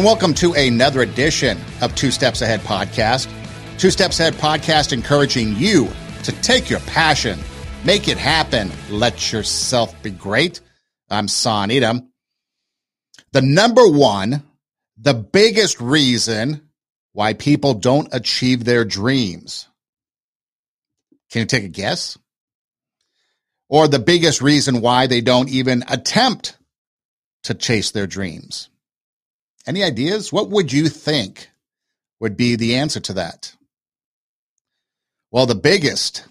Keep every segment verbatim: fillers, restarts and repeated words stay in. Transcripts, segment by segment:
and welcome to another edition of Two Steps Ahead Podcast. Two Steps Ahead Podcast encouraging you to take your passion, make it happen, let yourself be great. I'm Sonny Edem. The number one, the biggest reason why people don't achieve their dreams. Can you take a guess? Or the biggest reason why they don't even attempt to chase their dreams. Any ideas? What would you think would be the answer to that? Well, the biggest,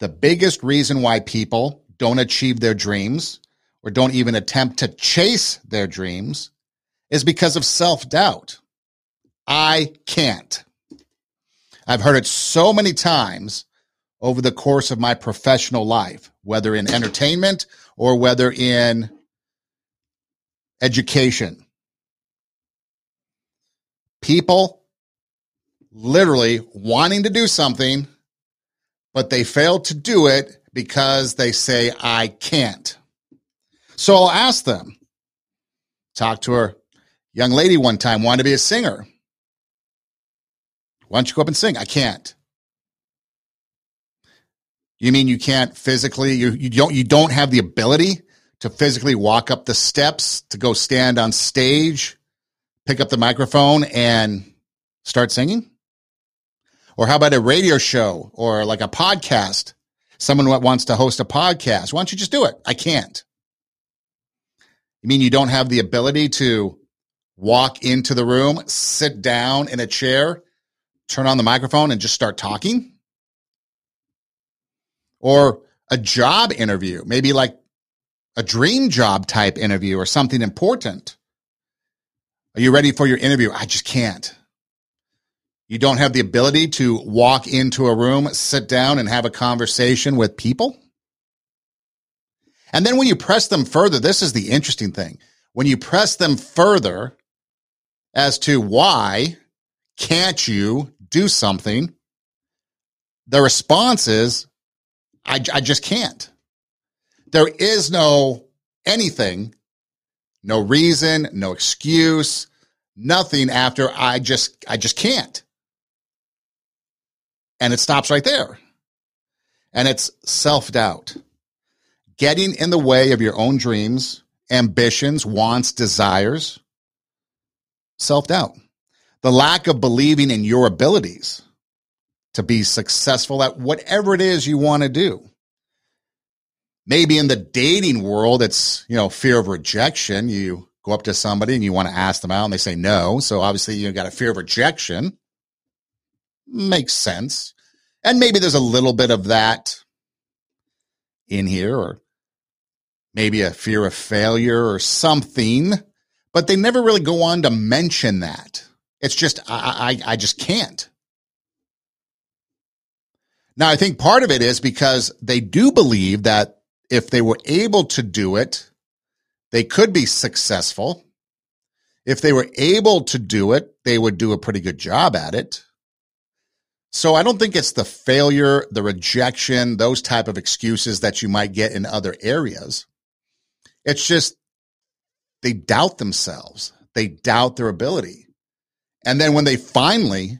the biggest reason why people don't achieve their dreams or don't even attempt to chase their dreams is because of self-doubt. I can't. I've heard it so many times over the course of my professional life, whether in entertainment or whether in education. People literally wanting to do something, but they fail to do it because they say, I can't. So I'll ask them. Talk to a young lady one time, wanted to be a singer. Why don't you go up and sing? I can't. You mean you can't physically, you, you don't you don't have the ability to physically walk up the steps, to go stand on stage, pick up the microphone and start singing? Or how about a radio show or like a podcast? Someone that wants to host a podcast. Why don't you just do it? I can't. You mean you don't have the ability to walk into the room, sit down in a chair, turn on the microphone and just start talking? Or a job interview, maybe like a dream job type interview or something important. Are you ready for your interview? I just can't. You don't have the ability to walk into a room, sit down, and have a conversation with people? And then when you press them further, this is the interesting thing. When you press them further as to why can't you do something, the response is, I, I just can't. There is no anything, no reason, no excuse, nothing after I just, I just can't. And it stops right there. And it's self-doubt. Getting in the way of your own dreams, ambitions, wants, desires. Self-doubt. The lack of believing in your abilities to be successful at whatever it is you want to do. Maybe in the dating world, it's, you know, fear of rejection. You go up to somebody and you want to ask them out and they say no. So obviously you got a fear of rejection. Makes sense. And maybe there's a little bit of that in here, or maybe a fear of failure or something, but they never really go on to mention that. It's just, I, I, I just can't. Now, I think part of it is because they do believe that if they were able to do it, they could be successful. If they were able to do it, they would do a pretty good job at it. So I don't think it's the failure, the rejection, those type of excuses that you might get in other areas. It's just they doubt themselves. They doubt their ability. And then when they finally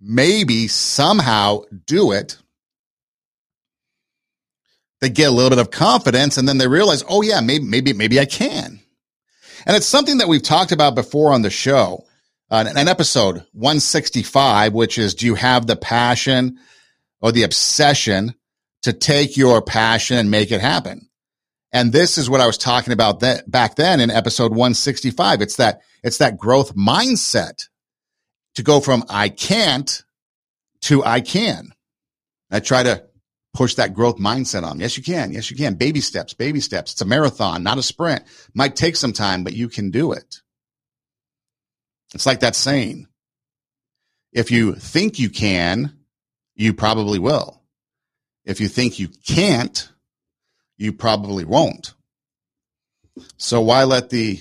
maybe somehow do it, they get a little bit of confidence and then they realize, oh yeah, maybe, maybe, maybe I can. And it's something that we've talked about before on the show, uh, an episode one sixty-five, which is, do you have the passion or the obsession to take your passion and make it happen? And this is what I was talking about that back then in episode one sixty-five. It's that, it's that growth mindset to go from I can't to I can. I try to push that growth mindset on. Yes, you can. Yes, you can. Baby steps, baby steps. It's a marathon, not a sprint. Might take some time, but you can do it. It's like that saying. If you think you can, you probably will. If you think you can't, you probably won't. So why let the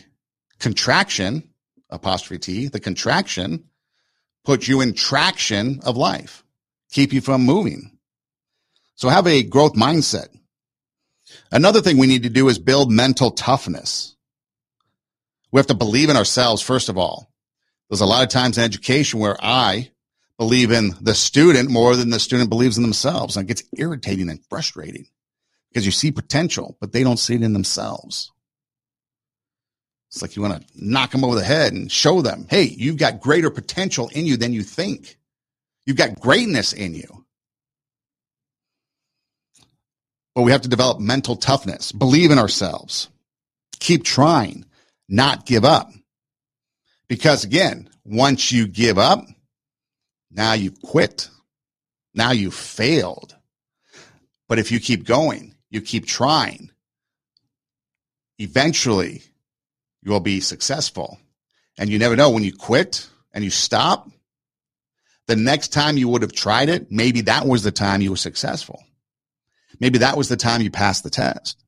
contraction, apostrophe T, the contraction, put you in traction of life, keep you from moving? So have a growth mindset. Another thing we need to do is build mental toughness. We have to believe in ourselves, first of all. There's a lot of times in education where I believe in the student more than the student believes in themselves. And it gets irritating and frustrating because you see potential, but they don't see it in themselves. It's like you want to knock them over the head and show them, hey, you've got greater potential in you than you think. You've got greatness in you. But we have to develop mental toughness, believe in ourselves, keep trying, not give up. Because again, once you give up, now you've quit. Now you've failed. But if you keep going, you keep trying, eventually you will be successful. And you never know, when you quit and you stop, the next time you would have tried it, maybe that was the time you were successful. Maybe that was the time you passed the test.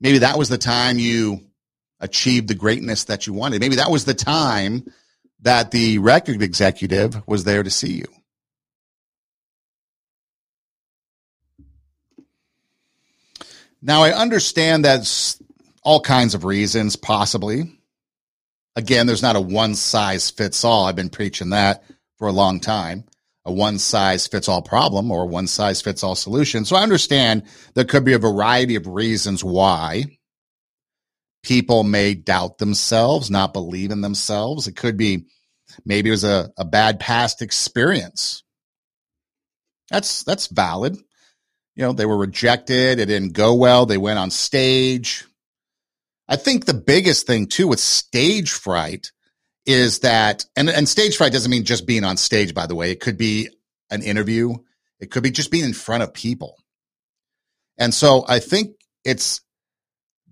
Maybe that was the time you achieved the greatness that you wanted. Maybe that was the time that the record executive was there to see you. Now, I understand that's all kinds of reasons, possibly. Again, there's not a one-size-fits-all. I've been preaching that for a long time, a one-size-fits-all problem or one-size-fits-all solution. So I understand there could be a variety of reasons why people may doubt themselves, not believe in themselves. It could be maybe it was a, a bad past experience. That's that's valid. You know, they were rejected. It didn't go well. They went on stage. I think the biggest thing, too, with stage fright is that, and, and stage fright doesn't mean just being on stage, by the way. It could be an interview. It could be just being in front of people. And so I think it's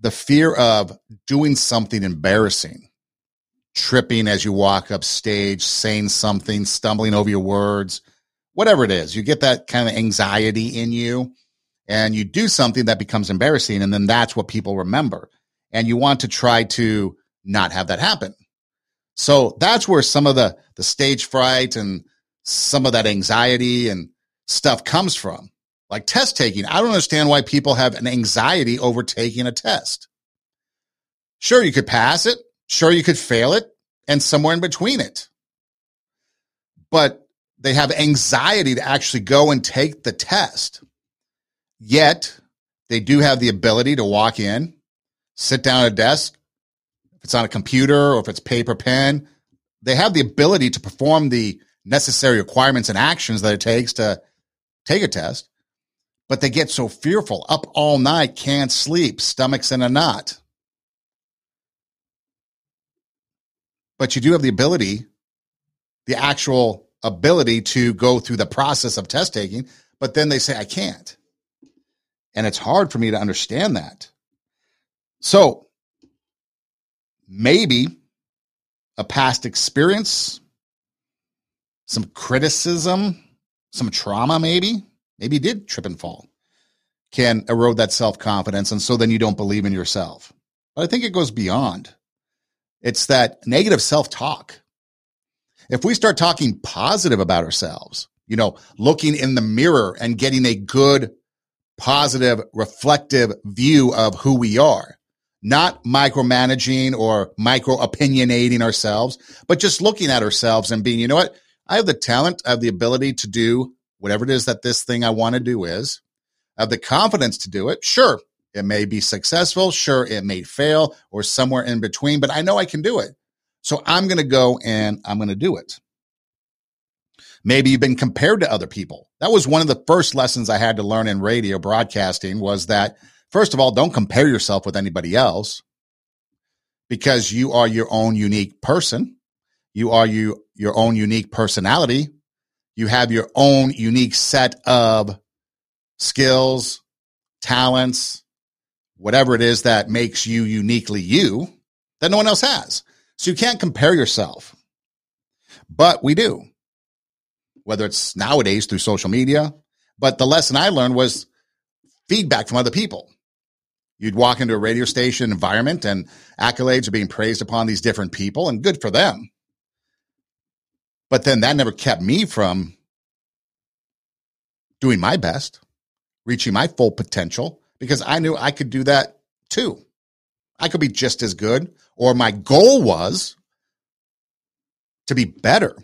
the fear of doing something embarrassing, tripping as you walk up stage, saying something, stumbling over your words, whatever it is. You get that kind of anxiety in you, and you do something that becomes embarrassing, and then that's what people remember. And you want to try to not have that happen. So that's where some of the, the stage fright and some of that anxiety and stuff comes from. Like test taking. I don't understand why people have an anxiety over taking a test. Sure, you could pass it. Sure, you could fail it. And somewhere in between it. But they have anxiety to actually go and take the test. Yet, they do have the ability to walk in, sit down at a desk, if it's on a computer or if it's paper pen, they have the ability to perform the necessary requirements and actions that it takes to take a test, but they get so fearful, up all night, can't sleep, stomach's in a knot. But you do have the ability, the actual ability to go through the process of test taking, but then they say, I can't. And it's hard for me to understand that. So maybe a past experience, some criticism, some trauma maybe, maybe you did trip and fall, can erode that self-confidence. And so then you don't believe in yourself. But I think it goes beyond. It's that negative self-talk. If we start talking positive about ourselves, you know, looking in the mirror and getting a good, positive, reflective view of who we are, not micromanaging or micro-opinionating ourselves, but just looking at ourselves and being, you know what, I have the talent, I have the ability to do whatever it is that this thing I want to do is. I have the confidence to do it. Sure, it may be successful. Sure, it may fail or somewhere in between, but I know I can do it. So I'm going to go and I'm going to do it. Maybe you've been compared to other people. That was one of the first lessons I had to learn in radio broadcasting was that, first of all, don't compare yourself with anybody else because you are your own unique person. You are you, your own unique personality. You have your own unique set of skills, talents, whatever it is that makes you uniquely you that no one else has. So you can't compare yourself, but we do, whether it's nowadays through social media. But the lesson I learned was feedback from other people. You'd walk into a radio station environment and accolades are being praised upon these different people, and good for them. But then that never kept me from doing my best, reaching my full potential, because I knew I could do that too. I could be just as good, or my goal was to be better.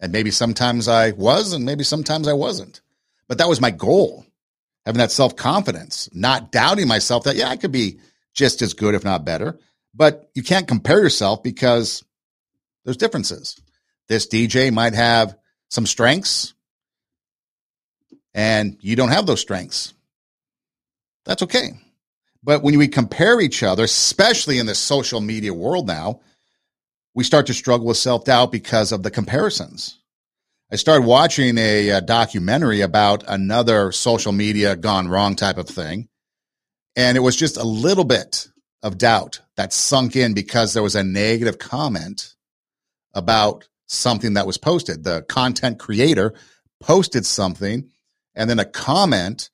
And maybe sometimes I was, and maybe sometimes I wasn't. But that was my goal, having that self-confidence, not doubting myself that, yeah, I could be just as good, if not better. But you can't compare yourself because there's differences. This D J might have some strengths, and you don't have those strengths. That's okay. But when we compare each other, especially in the social media world now, we start to struggle with self-doubt because of the comparisons. I started watching a, a documentary about another social media gone wrong type of thing, and it was just a little bit of doubt that sunk in because there was a negative comment about something that was posted. The content creator posted something, and then a comment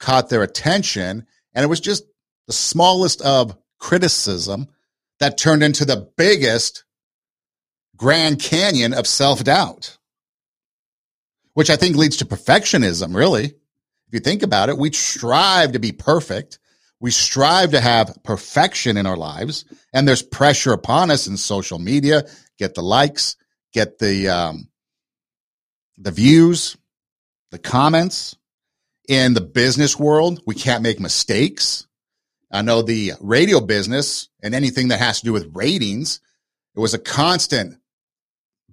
caught their attention, and it was just the smallest of criticism that turned into the biggest Grand Canyon of self-doubt, which I think leads to perfectionism, really. If you think about it, we strive to be perfect. We strive to have perfection in our lives, and there's pressure upon us in social media. Get the likes, get the um, the views, the comments. In the business world, we can't make mistakes. I know the radio business and anything that has to do with ratings, it was a constant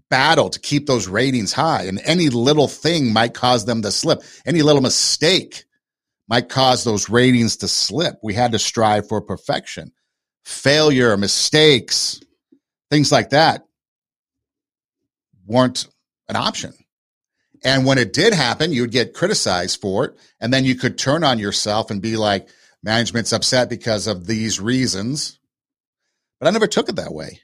battle to keep those ratings high, and any little thing might cause them to slip. Any little mistake might cause those ratings to slip. We had to strive for perfection. Failure, mistakes, things like that weren't an option. And when it did happen, you would get criticized for it, and then you could turn on yourself and be like, management's upset because of these reasons. But I never took it that way,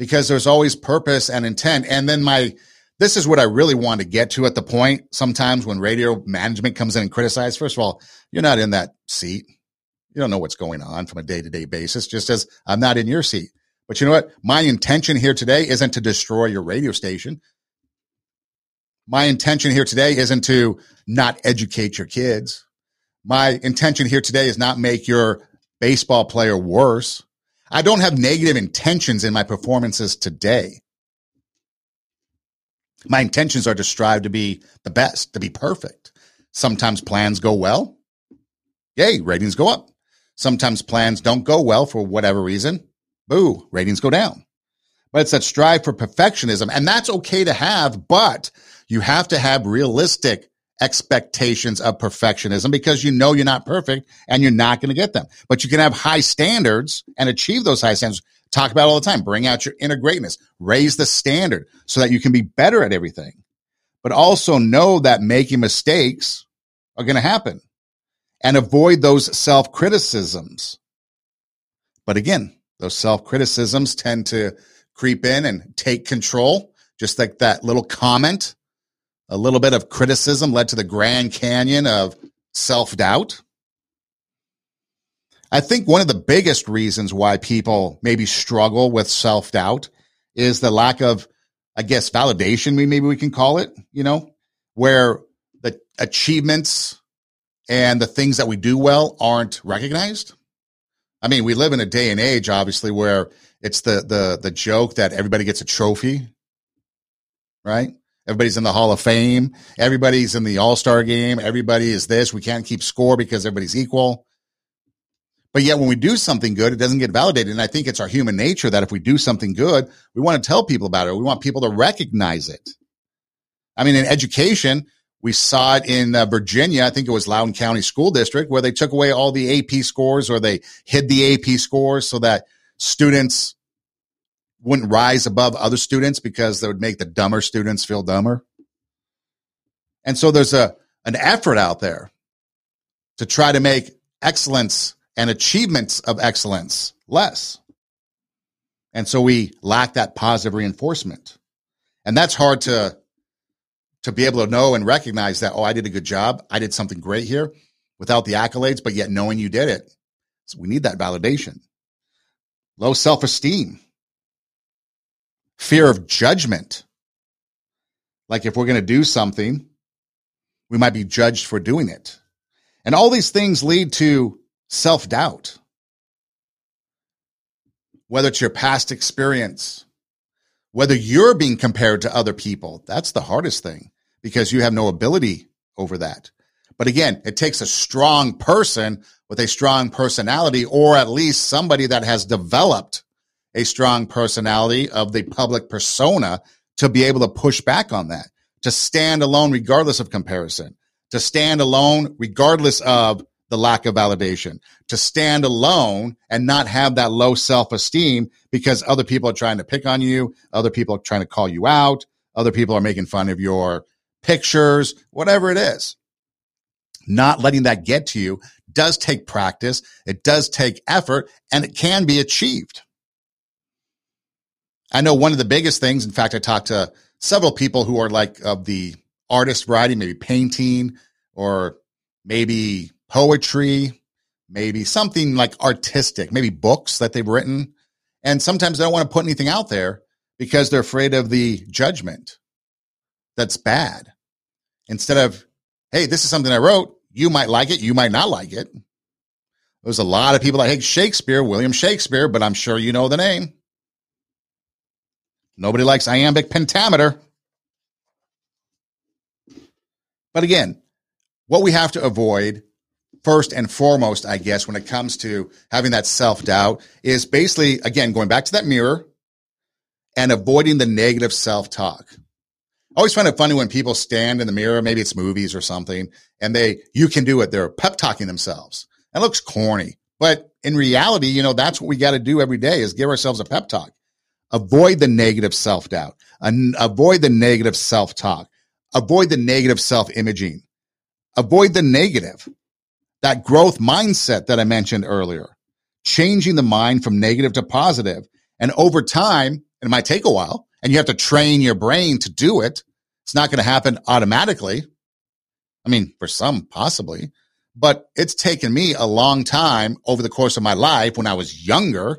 because there's always purpose and intent. And then my, this is what I really want to get to at the point sometimes when radio management comes in and criticizes. First of all, you're not in that seat. You don't know what's going on from a day-to-day basis, just as I'm not in your seat. But you know what? My intention here today isn't to destroy your radio station. My intention here today isn't to not educate your kids. My intention here today is not make your baseball player worse. I don't have negative intentions in my performances today. My intentions are to strive to be the best, to be perfect. Sometimes plans go well. Yay, ratings go up. Sometimes plans don't go well for whatever reason. Boo, ratings go down. But it's that strive for perfectionism, and that's okay to have, but you have to have realistic expectations of perfectionism, because you know you're not perfect and you're not going to get them. But you can have high standards and achieve those high standards. Talk about it all the time. Bring out your inner greatness. Raise the standard so that you can be better at everything. But also know that making mistakes are going to happen, and avoid those self-criticisms. But again, those self-criticisms tend to creep in and take control, just like that little comment. A little bit of criticism led to the Grand Canyon of self-doubt. I think one of the biggest reasons why people maybe struggle with self-doubt is the lack of, I guess, validation, maybe we can call it, you know, where the achievements and the things that we do well aren't recognized. I mean, we live in a day and age, obviously, where it's the the the joke that everybody gets a trophy, right? Everybody's in the Hall of Fame. Everybody's in the All-Star game. Everybody is this. We can't keep score because everybody's equal. But yet when we do something good, it doesn't get validated. And I think it's our human nature that if we do something good, we want to tell people about it. We want people to recognize it. I mean, in education, we saw it in uh, Virginia. I think it was Loudoun County School District, where they took away all the A P scores, or they hid the A P scores so that students wouldn't rise above other students, because that would make the dumber students feel dumber. And so there's a an effort out there to try to make excellence and achievements of excellence less. And so we lack that positive reinforcement. And that's hard to, to be able to know and recognize that, oh, I did a good job. I did something great here without the accolades, but yet knowing you did it. So we need that validation. Low self-esteem. Fear of judgment. Like if we're going to do something, we might be judged for doing it. And all these things lead to self-doubt. whether it's your past experience, whether you're being compared to other people. That's the hardest thing because you have no ability over that. But again, it takes a strong person with a strong personality, or at least somebody that has developed a strong personality of the public persona, to be able to push back on that, to stand alone regardless of comparison, to stand alone regardless of the lack of validation, to stand alone and not have that low self-esteem because other people are trying to pick on you, other people are trying to call you out, other people are making fun of your pictures, whatever it is. Not letting that get to you does take practice, it does take effort, and it can be achieved. I know one of the biggest things, in fact, I talked to several people who are like of the artist variety, maybe painting or maybe poetry, maybe something like artistic, maybe books that they've written. And sometimes they don't want to put anything out there because they're afraid of the judgment that's bad. Instead of, hey, this is something I wrote. You might like it. You might not like it. There's a lot of people that hate Shakespeare, William Shakespeare, but I'm sure you know the name. Nobody likes iambic pentameter. But again, what we have to avoid first and foremost, I guess, when it comes to having that self-doubt is basically, again, going back to that mirror and avoiding the negative self-talk. I always find it funny when people stand in the mirror, maybe it's movies or something, and they, you can do it. They're pep-talking themselves. That looks corny. But in reality, you know, that's what we got to do every day is give ourselves a pep talk. Avoid the negative self-doubt. Avoid the negative self-talk. Avoid the negative self-imaging. Avoid the negative. That growth mindset that I mentioned earlier. Changing the mind from negative to positive. And over time, it might take a while, and you have to train your brain to do it. It's not going to happen automatically. I mean, for some, possibly. But it's taken me a long time over the course of my life when I was younger,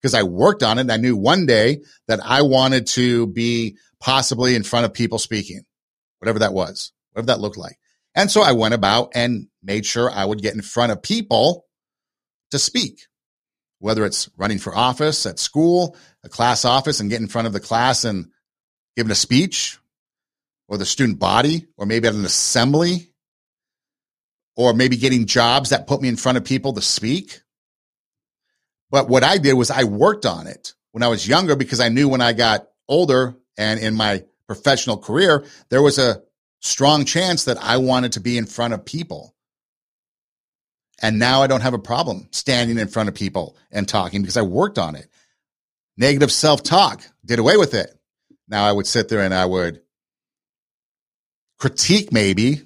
because I worked on it and I knew one day that I wanted to be possibly in front of people speaking, whatever that was, whatever that looked like. And so I went about and made sure I would get in front of people to speak, whether it's running for office at school, a class office, and get in front of the class and giving a speech, or the student body, or maybe at an assembly, or maybe getting jobs that put me in front of people to speak. But what I did was I worked on it when I was younger because I knew when I got older and in my professional career, there was a strong chance that I wanted to be in front of people. And now I don't have a problem standing in front of people and talking because I worked on it. Negative self-talk, did away with it. Now I would sit there and I would critique maybe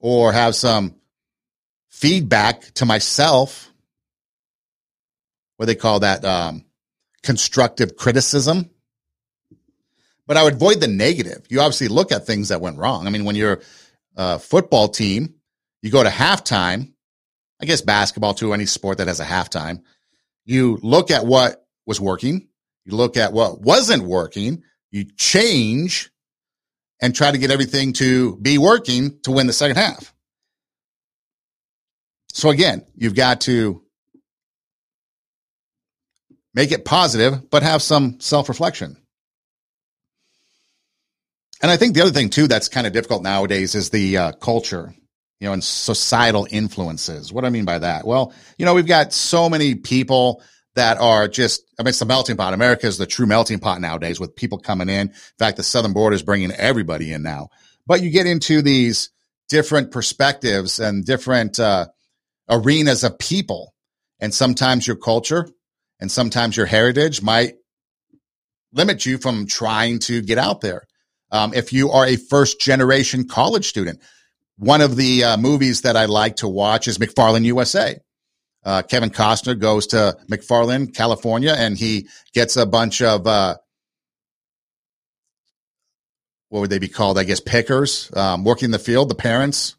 or have some feedback to myself. What they call that um, constructive criticism. But I would avoid the negative. You obviously look at things that went wrong. I mean, when you're a football team, you go to halftime, I guess basketball too, any sport that has a halftime, you look at what was working, you look at what wasn't working, you change and try to get everything to be working to win the second half. So again, you've got to make it positive, but have some self-reflection. And I think the other thing, too, that's kind of difficult nowadays is the uh, culture, you know, and societal influences. What do I mean by that? Well, you know, we've got so many people that are just, I mean, it's the melting pot. America is the true melting pot nowadays with people coming in. In fact, the southern border is bringing everybody in now. But you get into these different perspectives and different uh, arenas of people, and sometimes your culture and sometimes your heritage might limit you from trying to get out there. Um, if you are a first-generation college student, one of the uh, movies that I like to watch is McFarland, U S A. Uh, Kevin Costner goes to McFarland, California, and he gets a bunch of, uh, what would they be called, I guess, pickers, um, working in the field. The parents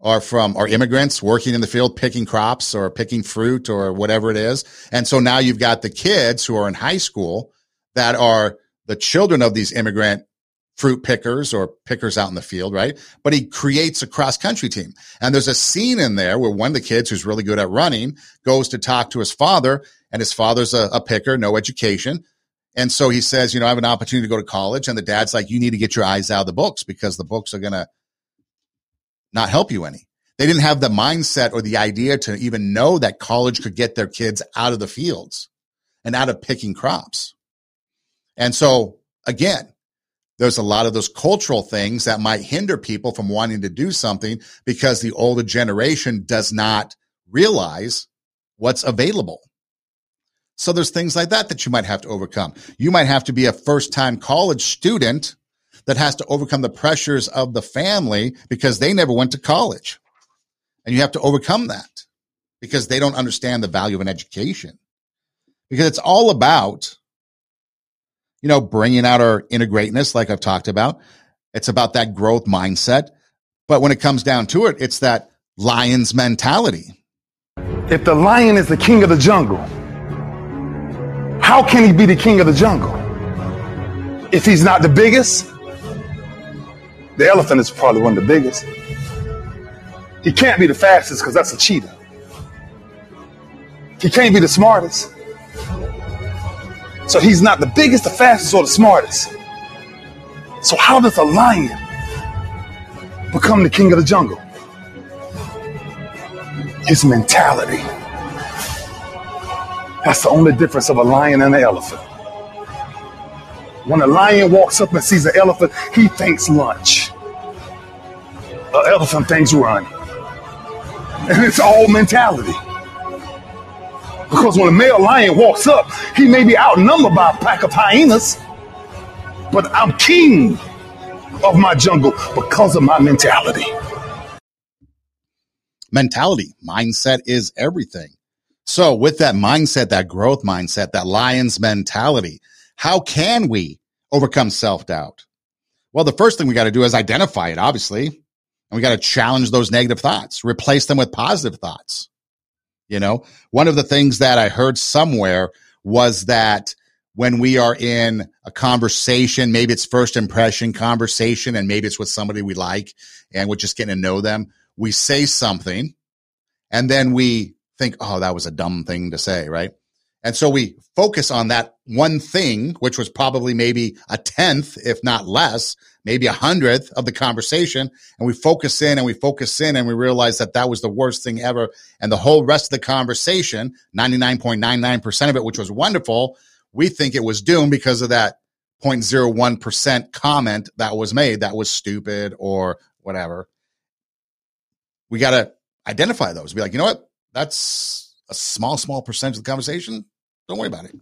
are from are immigrants working in the field, picking crops or picking fruit or whatever it is. And so now you've got the kids who are in high school that are the children of these immigrant fruit pickers or pickers out in the field, right? But he creates a cross-country team. And there's a scene in there where one of the kids who's really good at running goes to talk to his father, and his father's a, a picker, no education. And so he says, you know, I have an opportunity to go to college. And the dad's like, you need to get your eyes out of the books because the books are going to not help you any. They didn't have the mindset or the idea to even know that college could get their kids out of the fields and out of picking crops. And so, again, there's a lot of those cultural things that might hinder people from wanting to do something because the older generation does not realize what's available. So there's things like that that you might have to overcome. You might have to be a first-time college student that has to overcome the pressures of the family because they never went to college. And you have to overcome that because they don't understand the value of an education. Because it's all about, you know, bringing out our inner greatness, like I've talked about. It's about that growth mindset. But when it comes down to it, it's that lion's mentality. If the lion is the king of the jungle, how can he be the king of the jungle? If he's not the biggest, the elephant is probably one of the biggest. He can't be the fastest because that's a cheetah. He can't be the smartest. So he's not the biggest, the fastest, or the smartest. So how does a lion become the king of the jungle? His mentality. That's the only difference of a lion and an elephant. When a lion walks up and sees an elephant, he thinks lunch. An elephant thinks run. And it's all mentality. Because when a male lion walks up, he may be outnumbered by a pack of hyenas, but I'm king of my jungle because of my mentality. Mentality, mindset is everything. So with that mindset, that growth mindset, that lion's mentality, how can we overcome self-doubt? Well, the first thing we got to do is identify it, obviously. And we got to challenge those negative thoughts, replace them with positive thoughts. You know, one of the things that I heard somewhere was that when we are in a conversation, maybe it's first impression conversation, and maybe it's with somebody we like, and we're just getting to know them, we say something, and then we think, oh, that was a dumb thing to say, right? And so we focus on that one thing, which was probably maybe a tenth, if not less, maybe a hundredth of the conversation. And we focus in and we focus in and we realize that that was the worst thing ever. And the whole rest of the conversation, ninety-nine point nine nine percent of it, which was wonderful, we think it was doomed because of that zero point zero one percent comment that was made that was stupid or whatever. We got to identify those. Be like, you know what? That's a small, small percentage of the conversation. Don't worry about it.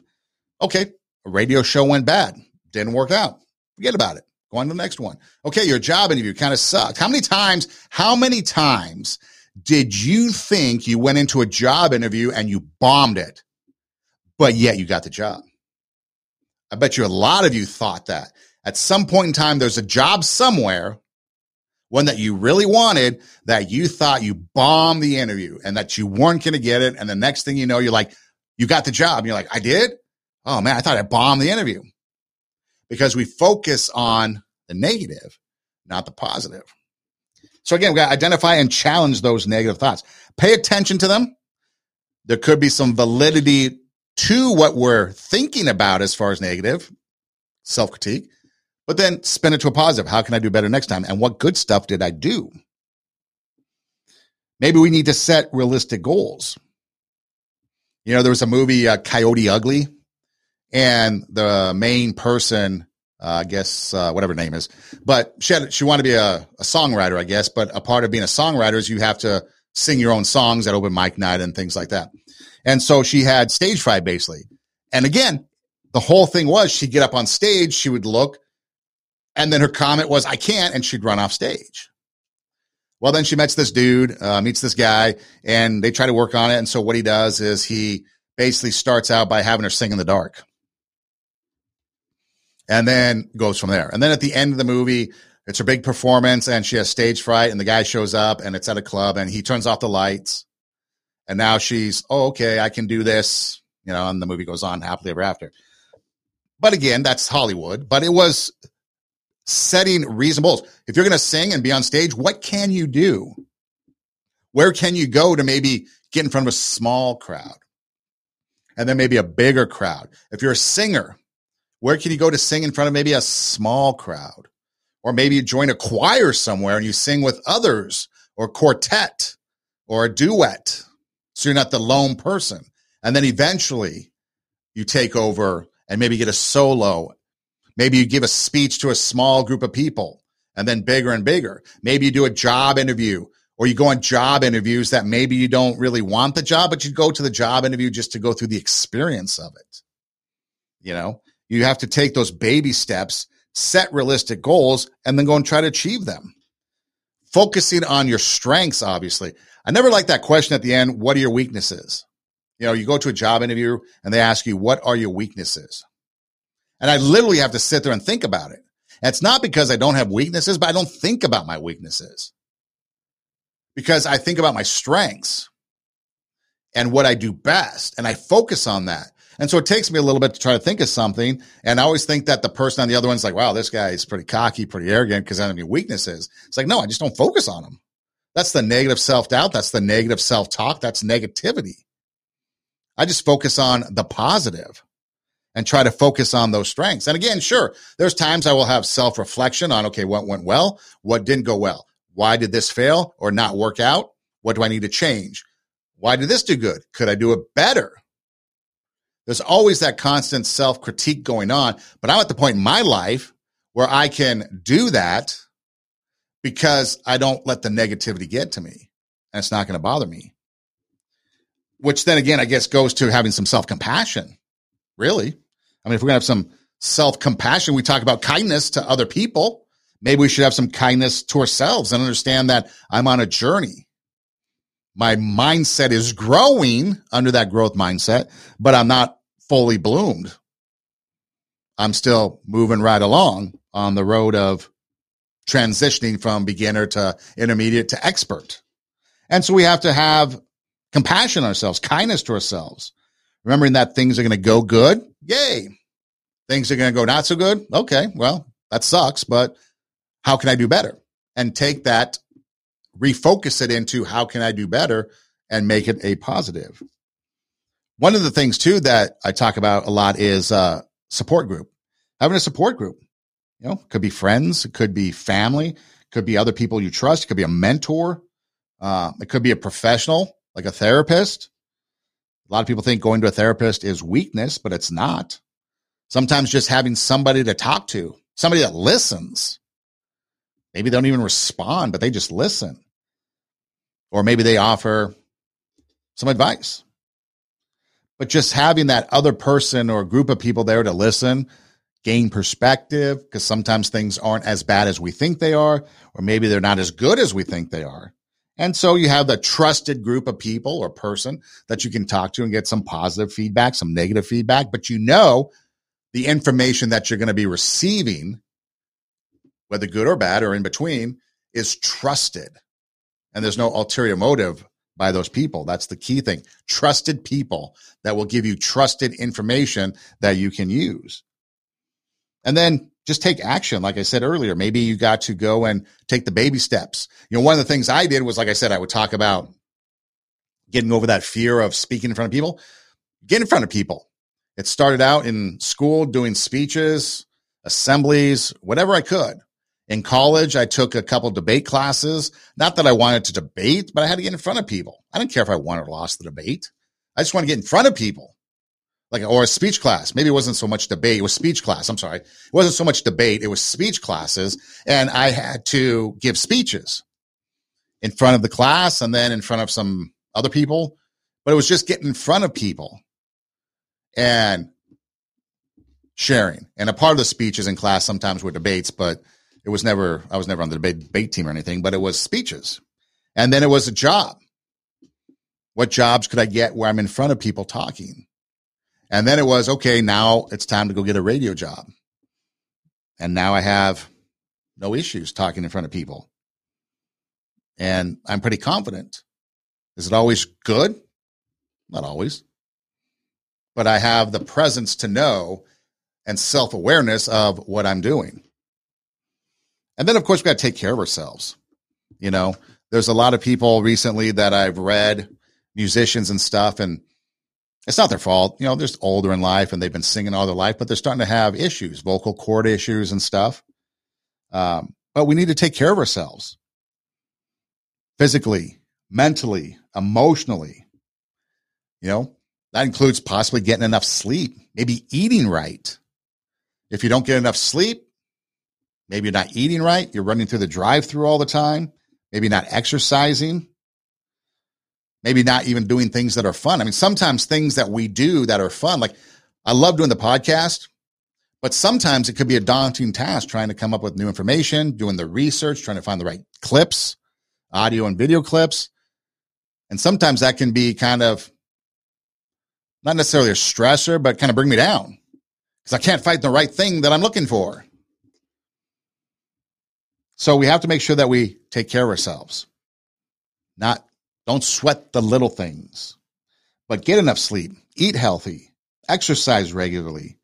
Okay, a radio show went bad. Didn't work out. Forget about it. Go on to the next one. Okay, your job interview kind of sucked. How many times, how many times did you think you went into a job interview and you bombed it, but yet you got the job? I bet you a lot of you thought that. At some point in time, there's a job somewhere, one that you really wanted, that you thought you bombed the interview and that you weren't going to get it. And the next thing you know, you're like, you got the job. And you're like, I did? Oh, man, I thought I bombed the interview. Because we focus on the negative, not the positive. So, again, we got to identify and challenge those negative thoughts. Pay attention to them. There could be some validity to what we're thinking about as far as negative, self-critique. But then spin it to a positive. How can I do better next time? And what good stuff did I do? Maybe we need to set realistic goals. You know, there was a movie, uh, Coyote Ugly, and the main person, uh, I guess, uh, whatever her name is, but she had, she wanted to be a, a songwriter, I guess. But a part of being a songwriter is you have to sing your own songs at open mic night and things like that. And so she had stage fright, basically. And again, the whole thing was she'd get up on stage, she would look, and then her comment was, I can't, and she'd run off stage. Well, then she meets this dude, uh, meets this guy, and they try to work on it. And so what he does is he basically starts out by having her sing in the dark and then goes from there. And then at the end of the movie, it's her big performance, and she has stage fright, and the guy shows up, and it's at a club, and he turns off the lights. And now she's, oh, okay, I can do this. You know, and the movie goes on happily ever after. But again, that's Hollywood. But it was setting reasonable goals. If you're going to sing and be on stage, what can you do? Where can you go to maybe get in front of a small crowd and then maybe a bigger crowd? If you're a singer, where can you go to sing in front of maybe a small crowd? Or maybe you join a choir somewhere and you sing with others, or quartet or a duet, so you're not the lone person. And then eventually you take over and maybe get a solo. Maybe you give a speech to a small group of people and then bigger and bigger. Maybe you do a job interview, or you go on job interviews that maybe you don't really want the job, but you go to the job interview just to go through the experience of it. You know, you have to take those baby steps, set realistic goals, and then go and try to achieve them. Focusing on your strengths, obviously. I never like that question at the end, what are your weaknesses? You know, you go to a job interview and they ask you, what are your weaknesses? And I literally have to sit there and think about it. And it's not because I don't have weaknesses, but I don't think about my weaknesses, because I think about my strengths and what I do best, and I focus on that. And so it takes me a little bit to try to think of something. And I always think that the person on the other one's like, wow, this guy is pretty cocky, pretty arrogant, because I don't have any weaknesses. It's like, no, I just don't focus on them. That's the negative self-doubt. That's the negative self-talk. That's negativity. I just focus on the positive and try to focus on those strengths. And again, sure, there's times I will have self-reflection on, okay, what went well? What didn't go well? Why did this fail or not work out? What do I need to change? Why did this do good? Could I do it better? There's always that constant self-critique going on, but I'm at the point in my life where I can do that because I don't let the negativity get to me, and it's not going to bother me. Which then again, I guess, goes to having some self-compassion, really. I mean, if we're going to have some self-compassion, we talk about kindness to other people. Maybe we should have some kindness to ourselves and understand that I'm on a journey. My mindset is growing under that growth mindset, but I'm not fully bloomed. I'm still moving right along on the road of transitioning from beginner to intermediate to expert. And so we have to have compassion on ourselves, kindness to ourselves, remembering that things are going to go good. Yay. Things are going to go not so good. Okay, well, that sucks, but how can I do better? And take that, refocus it into how can I do better and make it a positive. One of the things too that I talk about a lot is uh support group. Having a support group, you know, could be friends, it could be family, could be other people you trust, it could be a mentor, uh, it could be a professional like a therapist. A lot of people think going to a therapist is weakness, but it's not. Sometimes just having somebody to talk to, somebody that listens. Maybe they don't even respond, but they just listen. Or maybe they offer some advice. But just having that other person or group of people there to listen, gain perspective, because sometimes things aren't as bad as we think they are, or maybe they're not as good as we think they are. And so you have the trusted group of people or person that you can talk to and get some positive feedback, some negative feedback, but you know the information that you're going to be receiving, whether good or bad or in between, is trusted. And there's no ulterior motive by those people. That's the key thing. Trusted people that will give you trusted information that you can use. And then just take action. Like I said earlier, maybe you got to go and take the baby steps. You know, one of the things I did was, like I said, I would talk about getting over that fear of speaking in front of people. Get in front of people. It started out in school doing speeches, assemblies, whatever I could. In college, I took a couple debate classes. Not that I wanted to debate, but I had to get in front of people. I didn't care if I won or lost the debate. I just want to get in front of people, like or a speech class. Maybe it wasn't so much debate. It was speech class. I'm sorry. It wasn't so much debate. It was speech classes, and I had to give speeches in front of the class and then in front of some other people. But it was just getting in front of people and sharing. And a part of the speeches in class sometimes were debates, but It was never, I was never on the debate, debate team or anything, but it was speeches. And then it was a job. What jobs could I get where I'm in front of people talking? And then it was, okay, now it's time to go get a radio job. And now I have no issues talking in front of people. And I'm pretty confident. Is it always good? Not always. But I have the presence to know and self-awareness of what I'm doing. And then, of course, we got to take care of ourselves. You know, there's a lot of people recently that I've read, musicians and stuff, and it's not their fault. You know, they're just older in life and they've been singing all their life, but they're starting to have issues, vocal cord issues and stuff. Um, but we need to take care of ourselves physically, mentally, emotionally. You know, that includes possibly getting enough sleep, maybe eating right. If you don't get enough sleep, maybe you're not eating right. You're running through the drive-thru all the time. Maybe not exercising. Maybe not even doing things that are fun. I mean, sometimes things that we do that are fun, like I love doing the podcast, but sometimes it could be a daunting task trying to come up with new information, doing the research, trying to find the right clips, audio and video clips. And sometimes that can be kind of not necessarily a stressor, but kind of bring me down because I can't find the right thing that I'm looking for. So we have to make sure that we take care of ourselves. Not, don't sweat the little things, but get enough sleep, eat healthy, exercise regularly,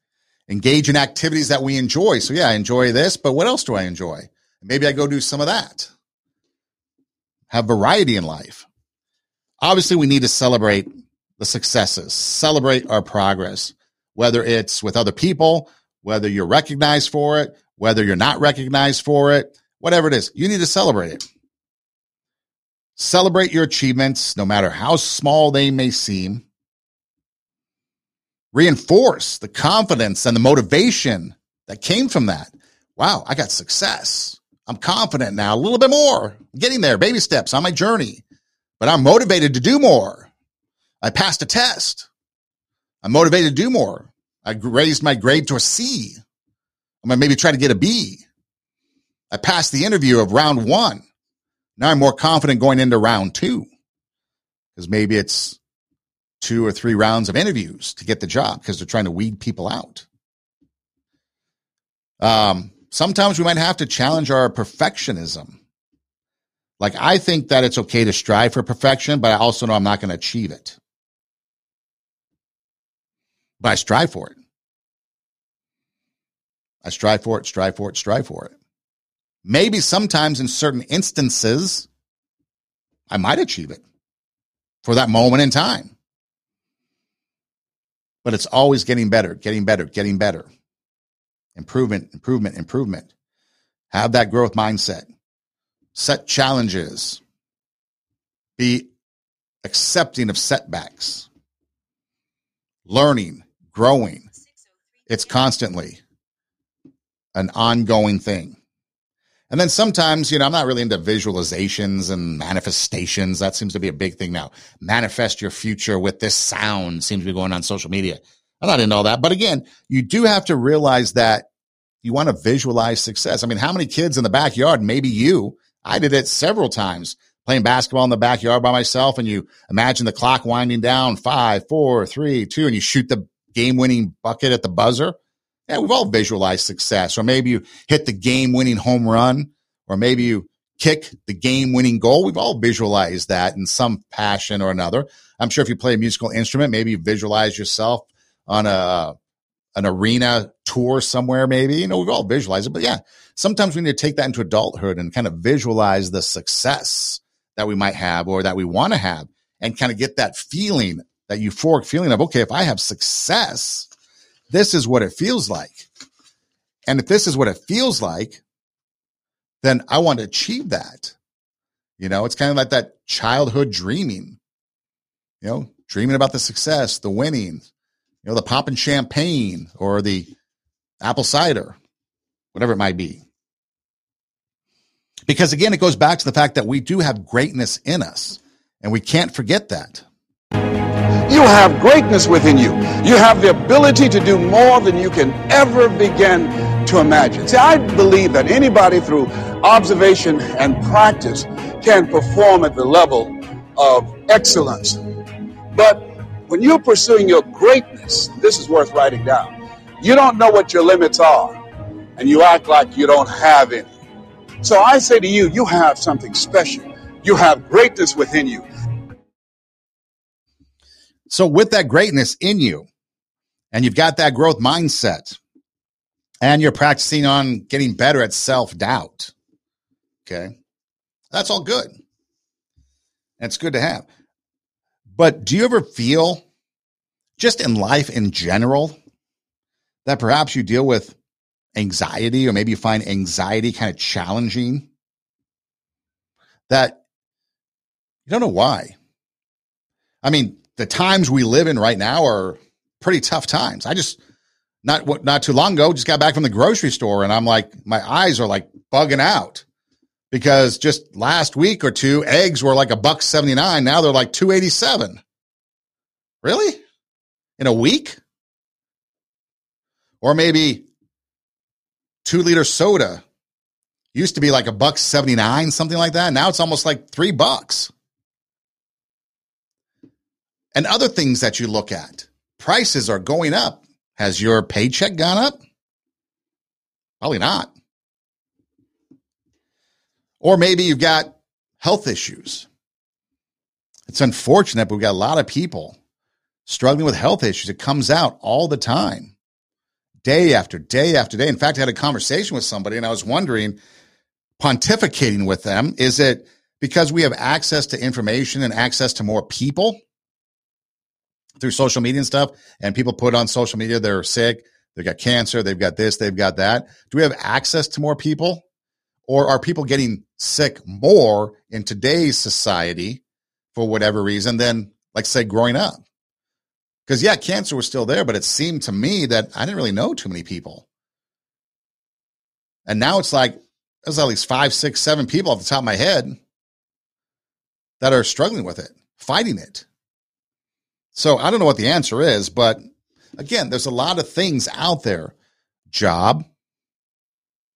engage in activities that we enjoy. So yeah, I enjoy this, but what else do I enjoy? Maybe I go do some of that. Have variety in life. Obviously, we need to celebrate the successes, celebrate our progress, whether it's with other people, whether you're recognized for it, whether you're not recognized for it, whatever it is, you need to celebrate it. Celebrate your achievements, no matter how small they may seem. Reinforce the confidence and the motivation that came from that. Wow, I got success. I'm confident now, a little bit more. I'm getting there, baby steps on my journey. But I'm motivated to do more. I passed a test. I'm motivated to do more. I raised my grade to a C. I'm going to maybe try to get a B. I passed the interview of round one. Now I'm more confident going into round two because maybe it's two or three rounds of interviews to get the job because they're trying to weed people out. Um, sometimes we might have to challenge our perfectionism. Like I think that it's okay to strive for perfection, but I also know I'm not going to achieve it. But I strive for it. I strive for it, strive for it, strive for it. Maybe sometimes in certain instances, I might achieve it for that moment in time. But it's always getting better, getting better, getting better. Improvement, improvement, improvement. Have that growth mindset. Set challenges. Be accepting of setbacks. Learning, growing. It's constantly an ongoing thing. And then sometimes, you know, I'm not really into visualizations and manifestations. That seems to be a big thing now. Manifest your future with this sound seems to be going on social media. I'm not into all that. But again, you do have to realize that you want to visualize success. I mean, how many kids in the backyard, maybe you, I did it several times, playing basketball in the backyard by myself, and you imagine the clock winding down, five, four, three, two, and you shoot the game-winning bucket at the buzzer. Yeah, we've all visualized success. Or maybe you hit the game-winning home run, or maybe you kick the game-winning goal. We've all visualized that in some fashion or another. I'm sure if you play a musical instrument, maybe you visualize yourself on a an arena tour somewhere, maybe. You know, we've all visualized it. But yeah, sometimes we need to take that into adulthood and kind of visualize the success that we might have or that we want to have and kind of get that feeling, that euphoric feeling of, okay, if I have success, this is what it feels like. And if this is what it feels like, then I want to achieve that. You know, it's kind of like that childhood dreaming, you know, dreaming about the success, the winning, you know, the popping champagne or the apple cider, whatever it might be. Because again, it goes back to the fact that we do have greatness in us, and we can't forget that. You have greatness within you. You have the ability to do more than you can ever begin to imagine. See, I believe that anybody through observation and practice can perform at the level of excellence. But when you're pursuing your greatness, this is worth writing down, you don't know what your limits are, and you act like you don't have any. So I say to you, you have something special. You have greatness within you. So with that greatness in you, and you've got that growth mindset, and you're practicing on getting better at self-doubt, Okay. That's all good. That's good to have. But do you ever feel, just in life in general, that perhaps you deal with anxiety, or maybe you find anxiety kind of challenging, that you don't know why? I mean, the times we live in right now are pretty tough times. I just, not what not too long ago, just got back from the grocery store, and I'm like, my eyes are like bugging out, because just last week or two, eggs were like a buck seventy-nine. Now they're like two eighty-seven. Really? In a week? Or maybe two liter soda used to be like a buck seventy-nine, something like that. Now it's almost like three bucks. And other things that you look at, prices are going up. Has your paycheck gone up? Probably not. Or maybe you've got health issues. It's unfortunate, but we've got a lot of people struggling with health issues. It comes out all the time, day after day after day. In fact, I had a conversation with somebody, and I was wondering, pontificating with them, is it because we have access to information and access to more people through social media and stuff, and people put on social media they're sick, they've got cancer, they've got this, they've got that. Do we have access to more people? Or are people getting sick more in today's society for whatever reason than, like, say, growing up? Because, yeah, cancer was still there, but it seemed to me that I didn't really know too many people. And now it's like there's at least five, six, seven people off the top of my head that are struggling with it, fighting it. So I don't know what the answer is, but, again, there's a lot of things out there. Job.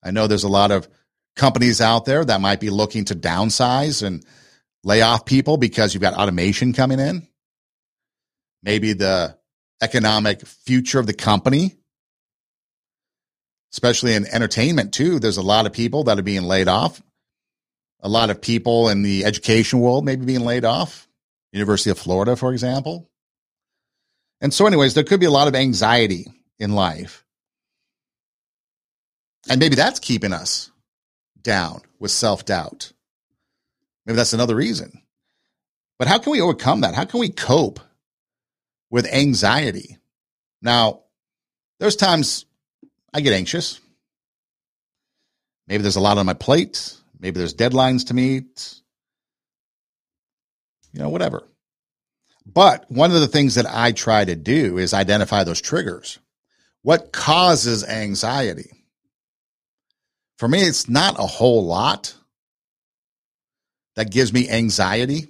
I know there's a lot of companies out there that might be looking to downsize and lay off people because you've got automation coming in. Maybe the economic future of the company, especially in entertainment too. There's a lot of people that are being laid off. A lot of people in the education world maybe being laid off. University of Florida, for example. And so anyways, there could be a lot of anxiety in life. And maybe that's keeping us down with self-doubt. Maybe that's another reason. But how can we overcome that? How can we cope with anxiety? Now, there's times I get anxious. Maybe there's a lot on my plate. Maybe there's deadlines to meet. You know, whatever. But one of the things that I try to do is identify those triggers. What causes anxiety? For me, it's not a whole lot that gives me anxiety.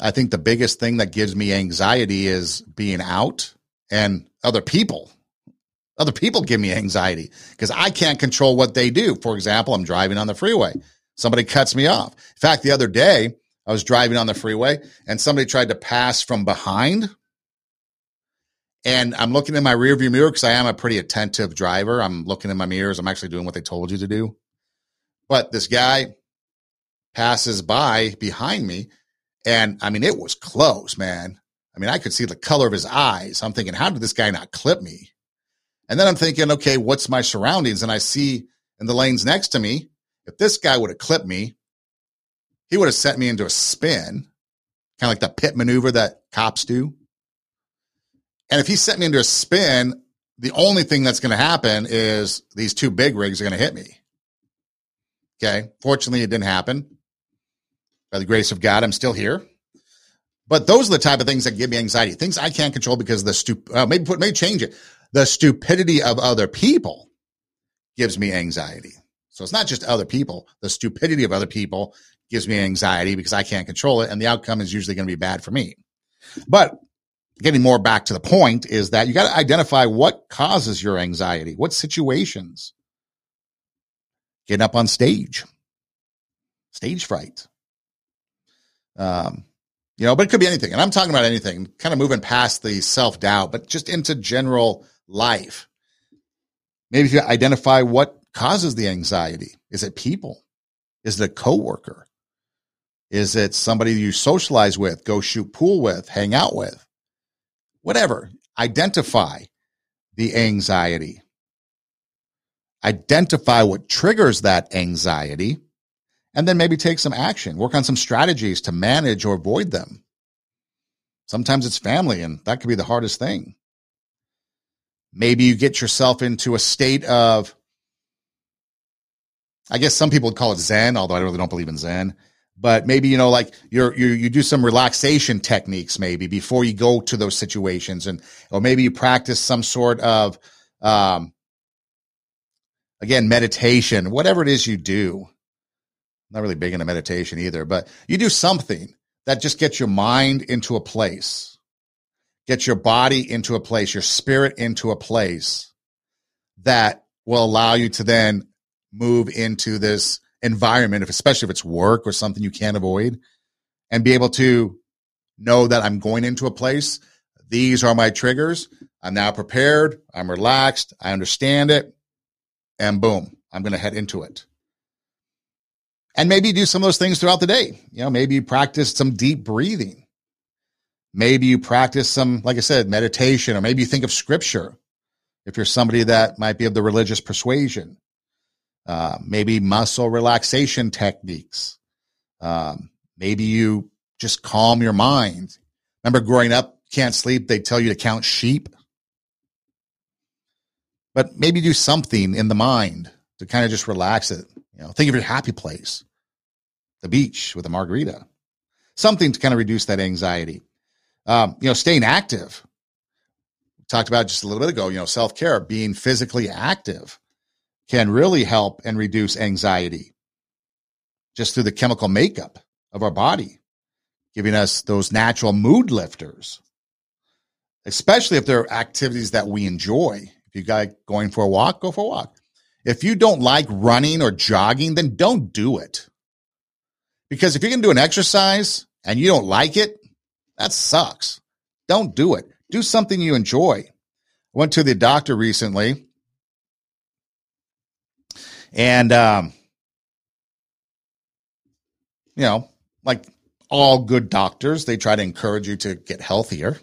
I think the biggest thing that gives me anxiety is being out and other people. Other people give me anxiety because I can't control what they do. For example, I'm driving on the freeway. Somebody cuts me off. In fact, the other day, I was driving on the freeway and somebody tried to pass from behind. And I'm looking in my rearview mirror because I am a pretty attentive driver. I'm looking in my mirrors. I'm actually doing what they told you to do. But this guy passes by behind me. And, I mean, it was close, man. I mean, I could see the color of his eyes. I'm thinking, how did this guy not clip me? And then I'm thinking, okay, what's my surroundings? And I see in the lanes next to me, if this guy would have clipped me, he would have sent me into a spin, kind of like the pit maneuver that cops do. And if he sent me into a spin, the only thing that's going to happen is these two big rigs are going to hit me. Okay. Fortunately, it didn't happen. By the grace of God, I'm still here. But those are the type of things that give me anxiety. Things I can't control because of the stup- uh, maybe put, maybe change it. The stupidity of other people gives me anxiety. So it's not just other people. The stupidity of other people gives me anxiety because I can't control it, and the outcome is usually going to be bad for me. But getting more back to the point is that you got to identify what causes your anxiety, what situations. Getting up on stage, stage fright. Um, you know, but it could be anything. And I'm talking about anything, kind of moving past the self-doubt, but just into general life. Maybe if you identify what causes the anxiety. Is it people? Is it a coworker? Is it somebody you socialize with, go shoot pool with, hang out with? Whatever. Identify the anxiety. identify what triggers that anxiety, and then maybe take some action, work on some strategies to manage or avoid them. Sometimes it's family, and that could be the hardest thing. Maybe you get yourself into a state of, I guess some people would call it Zen, although I really don't believe in Zen. But maybe, you know, like you're, you you do some relaxation techniques maybe before you go to those situations, and or maybe you practice some sort of, um, again, meditation, whatever it is you do. I'm not really big into meditation either, but you do something that just gets your mind into a place, gets your body into a place, your spirit into a place that will allow you to then move into this environment, if, especially if it's work or something you can't avoid, and be able to know that I'm going into a place. These are my triggers. I'm now prepared. I'm relaxed. I understand it. And boom, I'm going to head into it. And maybe do some of those things throughout the day. You know, maybe you practice some deep breathing. Maybe you practice some, like I said, meditation, or maybe you think of scripture if you're somebody that might be of the religious persuasion. Uh, maybe muscle relaxation techniques. Um, maybe you just calm your mind. Remember growing up, can't sleep, they tell you to count sheep. But maybe do something in the mind to kind of just relax it. You know, think of your happy place, the beach with a margarita, something to kind of reduce that anxiety. Um, you know, staying active. We talked about just a little bit ago, you know, self-care, being physically active can really help and reduce anxiety just through the chemical makeup of our body, giving us those natural mood lifters, especially if there are activities that we enjoy. If you got going for a walk, go for a walk. If you don't like running or jogging, then don't do it. Because if you're going to do an exercise and you don't like it, that sucks. Don't do it. Do something you enjoy. I went to the doctor recently, and, um, you know, like all good doctors, they try to encourage you to get healthier.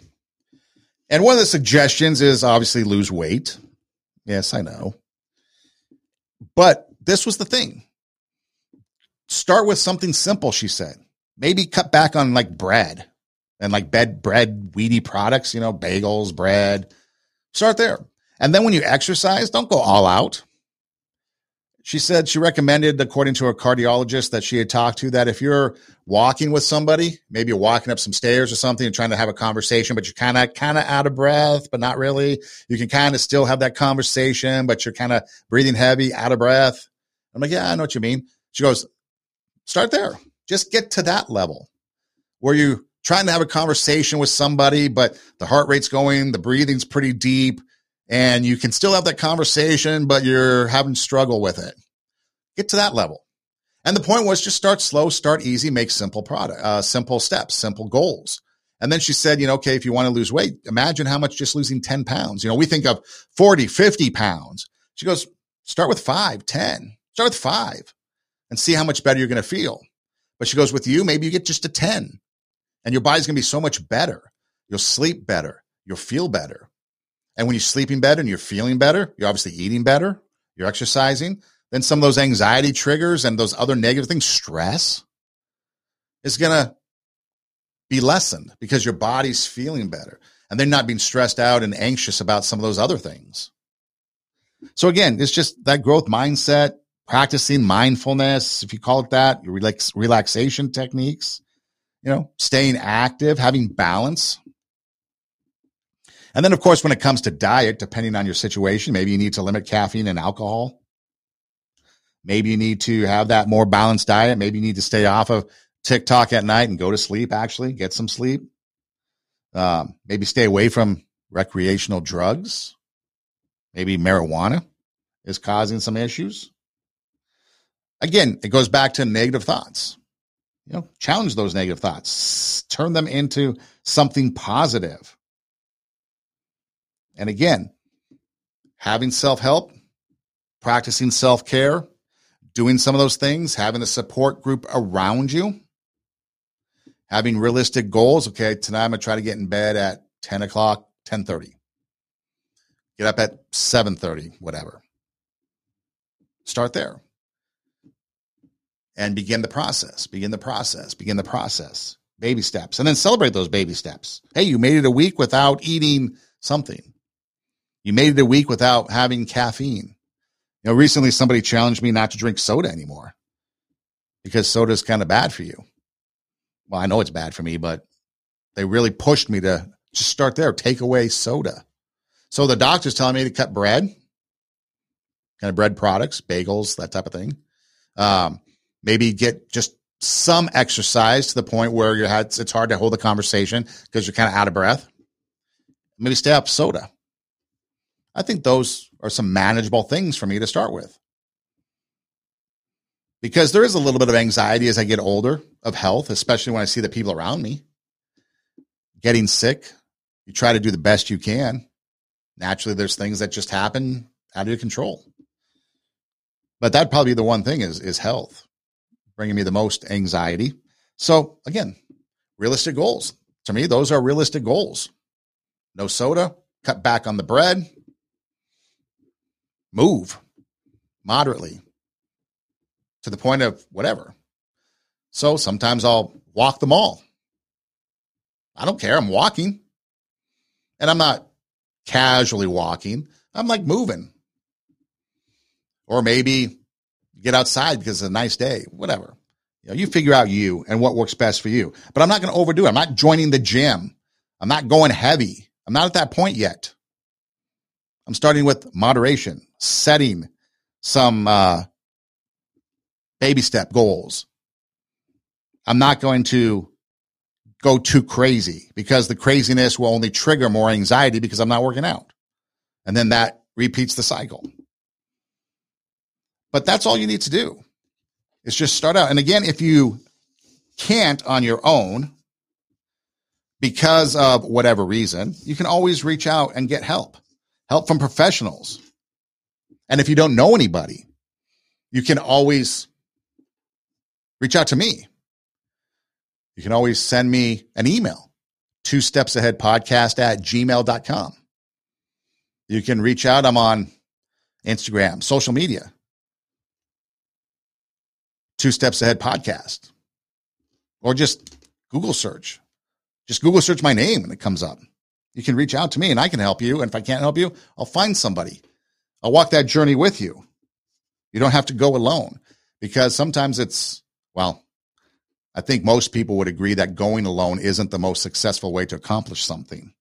And one of the suggestions is obviously lose weight. Yes, I know. But this was the thing. Start with something simple, she said. Maybe cut back on like bread and like bed bread, weedy products, you know, bagels, bread. Start there. And then when you exercise, don't go all out. She said she recommended, according to her cardiologist that she had talked to, that if you're walking with somebody, maybe you're walking up some stairs or something and trying to have a conversation, but you're kind of kind of out of breath, but not really. You can kind of still have that conversation, but you're kind of breathing heavy, out of breath. I'm like, yeah, I know what you mean. She goes, start there. Just get to that level where you're trying to have a conversation with somebody, but the heart rate's going, the breathing's pretty deep, and you can still have that conversation, but you're having struggle with it. Get to that level. And the point was just start slow, start easy, make simple product, uh, simple steps, simple goals. And then she said, you know, okay, if you want to lose weight, imagine how much just losing ten pounds. You know, we think of forty, fifty pounds. She goes, start with five, ten, start with five and see how much better you're going to feel. But she goes, with you, maybe you get just to ten and your body's going to be so much better. You'll sleep better. You'll feel better. And when you're sleeping better and you're feeling better, you're obviously eating better, you're exercising, then some of those anxiety triggers and those other negative things, stress, is going to be lessened because your body's feeling better and they're not being stressed out and anxious about some of those other things. So again, it's just that growth mindset, practicing mindfulness, if you call it that, your relax- relaxation techniques, you know, staying active, having balance. And then, of course, when it comes to diet, depending on your situation, maybe you need to limit caffeine and alcohol. Maybe you need to have that more balanced diet. Maybe you need to stay off of TikTok at night and go to sleep, actually, get some sleep. Um, maybe stay away from recreational drugs. Maybe marijuana is causing some issues. Again, it goes back to negative thoughts. You know, challenge those negative thoughts. Turn them into something positive. And again, having self-help, practicing self-care, doing some of those things, having a support group around you, having realistic goals. Okay, tonight I'm going to try to get in bed at ten o'clock, ten thirty. Get up at seven thirty, whatever. Start there and begin the process, begin the process, begin the process, baby steps, and then celebrate those baby steps. Hey, you made it a week without eating something. You made it a week without having caffeine. You know, recently somebody challenged me not to drink soda anymore because soda is kind of bad for you. Well, I know it's bad for me, but they really pushed me to just start there. Take away soda. So the doctor's telling me to cut bread, kind of bread products, bagels, that type of thing. Um, maybe get just some exercise to the point where you had, it's hard to hold a conversation because you're kind of out of breath. Maybe stay off soda. I think those are some manageable things for me to start with, because there is a little bit of anxiety as I get older of health, especially when I see the people around me getting sick. You try to do the best you can. Naturally, there's things that just happen out of your control. But that'd probably be the one thing is, is health, bringing me the most anxiety. So again, realistic goals. To me, those are realistic goals. No soda, cut back on the bread, move moderately to the point of whatever. So sometimes I'll walk the mall. I don't care. I'm walking, and I'm not casually walking. I'm like moving, or maybe get outside because it's a nice day, whatever. You know, you figure out you and what works best for you, but I'm not going to overdo it. I'm not joining the gym. I'm not going heavy. I'm not at that point yet. I'm starting with moderation, setting some uh, baby step goals. I'm not going to go too crazy, because the craziness will only trigger more anxiety because I'm not working out. And then that repeats the cycle. But that's all you need to do is just start out. And again, if you can't on your own because of whatever reason, you can always reach out and get help, help from professionals. And if you don't know anybody, you can always reach out to me. You can always send me an email, two steps ahead podcast at gmail dot com. You can reach out. I'm on Instagram, social media, Two Steps Ahead Podcast, or just Google search, just Google search my name and it comes up. You can reach out to me and I can help you. And if I can't help you, I'll find somebody. I'll walk that journey with you. You don't have to go alone, because sometimes it's, well, I think most people would agree that going alone isn't the most successful way to accomplish something.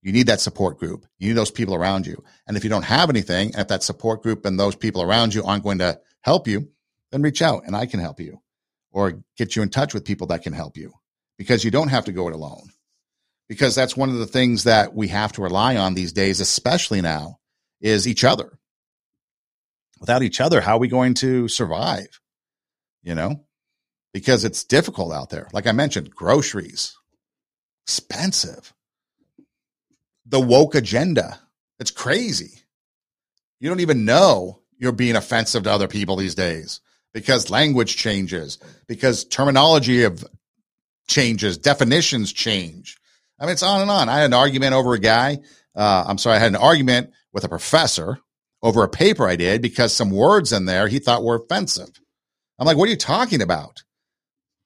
You need that support group. You need those people around you. And if you don't have anything, if that support group and those people around you aren't going to help you, then reach out and I can help you, or get you in touch with people that can help you, because you don't have to go it alone. Because that's one of the things that we have to rely on these days, especially now, is each other. Without each other, how are we going to survive? You know? Because it's difficult out there. Like I mentioned, groceries, expensive. The woke agenda, it's crazy. You don't even know you're being offensive to other people these days, because language changes, because terminology of changes, definitions change. I mean, it's on and on. I had an argument over a guy. Uh, I'm sorry, I had an argument with a professor over a paper I did because some words in there he thought were offensive. I'm like, what are you talking about?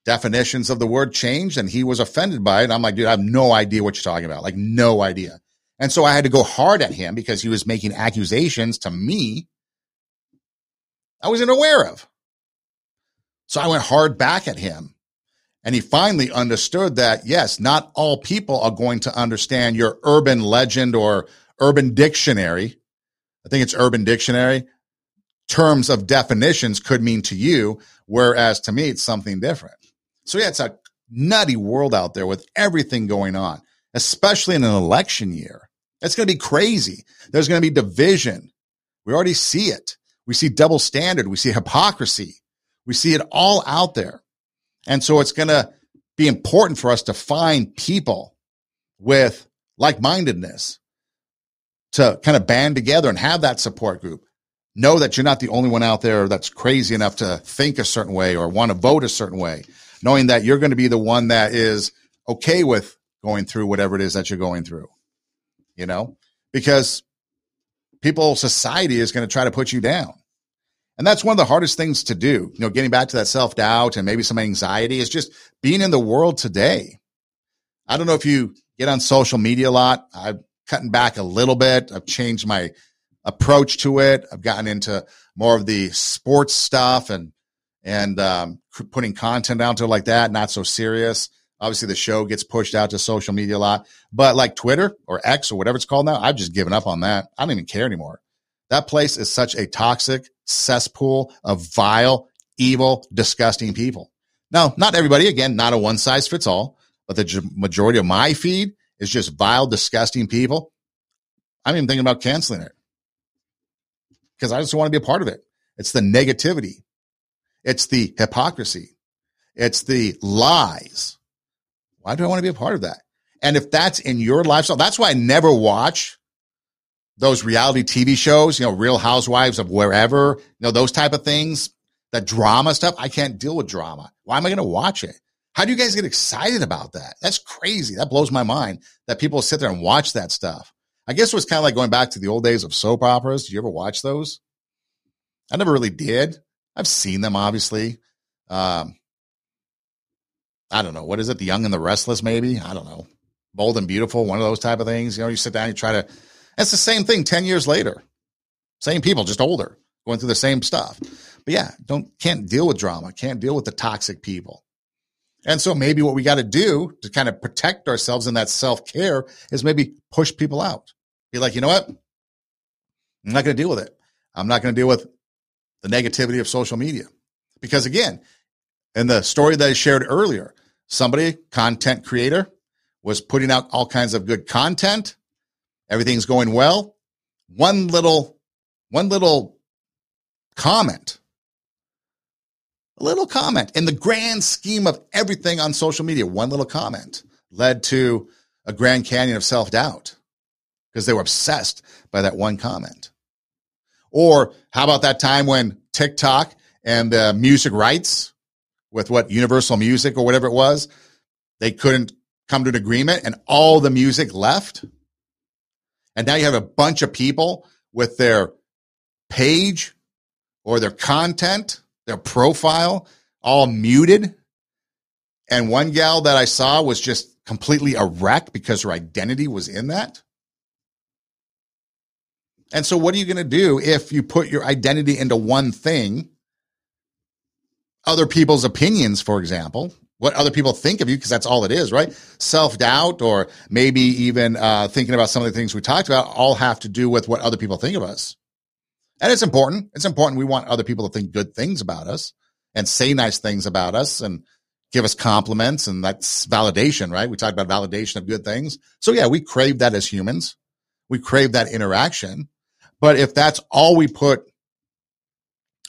Definitions of the word changed, and he was offended by it. I'm like, dude, I have no idea what you're talking about. Like, no idea. And so I had to go hard at him because he was making accusations to me I wasn't aware of. So I went hard back at him, and he finally understood that, yes, not all people are going to understand your urban legend or urban dictionary. I think it's Urban Dictionary. Terms of definitions could mean to you, whereas to me, it's something different. So yeah, it's a nutty world out there with everything going on, especially in an election year. It's going to be crazy. There's going to be division. We already see it. We see double standard. We see hypocrisy. We see it all out there. And so it's going to be important for us to find people with like-mindedness to kind of band together and have that support group. Know that you're not the only one out there that's crazy enough to think a certain way or want to vote a certain way, knowing that you're going to be the one that is okay with going through whatever it is that you're going through, you know, because people, society is going to try to put you down. And that's one of the hardest things to do. You know, getting back to that self-doubt and maybe some anxiety is just being in the world today. I don't know if you get on social media a lot. I'm cutting back a little bit. I've changed my approach to it. I've gotten into more of the sports stuff and and um, putting content out there like that, not so serious. Obviously, the show gets pushed out to social media a lot. But like Twitter or X or whatever it's called now, I've just given up on that. I don't even care anymore. That place is such a toxic cesspool of vile, evil, disgusting people. Now, not everybody, again, not a one-size-fits-all, but the majority of my feed is just vile, disgusting people. I'm even thinking about canceling it because I just want to be a part of it. It's the negativity. It's the hypocrisy. It's the lies. Why do I want to be a part of that? And if that's in your lifestyle, that's why I never watch those reality T V shows, you know, Real Housewives of wherever, you know, those type of things, the drama stuff. I can't deal with drama. Why am I going to watch it? How do you guys get excited about that? That's crazy. That blows my mind that people sit there and watch that stuff. I guess it was kind of like going back to the old days of soap operas. Did you ever watch those? I never really did. I've seen them, obviously. Um, I don't know. What is it? The Young and the Restless, maybe? I don't know. Bold and Beautiful, one of those type of things. You know, you sit down, you try to... That's the same thing ten years later. Same people, just older, going through the same stuff. But yeah, don't can't deal with drama, can't deal with the toxic people. And so maybe what we got to do to kind of protect ourselves in that self-care is maybe push people out. Be like, you know what? I'm not going to deal with it. I'm not going to deal with the negativity of social media. Because again, in the story that I shared earlier, somebody, content creator, was putting out all kinds of good content. Everything's going well. One little, one little comment, a little comment in the grand scheme of everything on social media, one little comment led to a Grand Canyon of self-doubt because they were obsessed by that one comment. Or how about that time when TikTok and the music rights with what Universal Music or whatever it was, they couldn't come to an agreement and all the music left. And now you have a bunch of people with their page or their content, their profile, all muted. And one gal that I saw was just completely a wreck because her identity was in that. And so what are you going to do if you put your identity into one thing? Other people's opinions, for example, what other people think of you, because that's all it is, right? Self-doubt or maybe even uh, thinking about some of the things we talked about all have to do with what other people think of us. And it's important. It's important. We want other people to think good things about us and say nice things about us and give us compliments. And that's validation, right? We talked about validation of good things. So yeah, we crave that as humans. We crave that interaction. But if that's all we put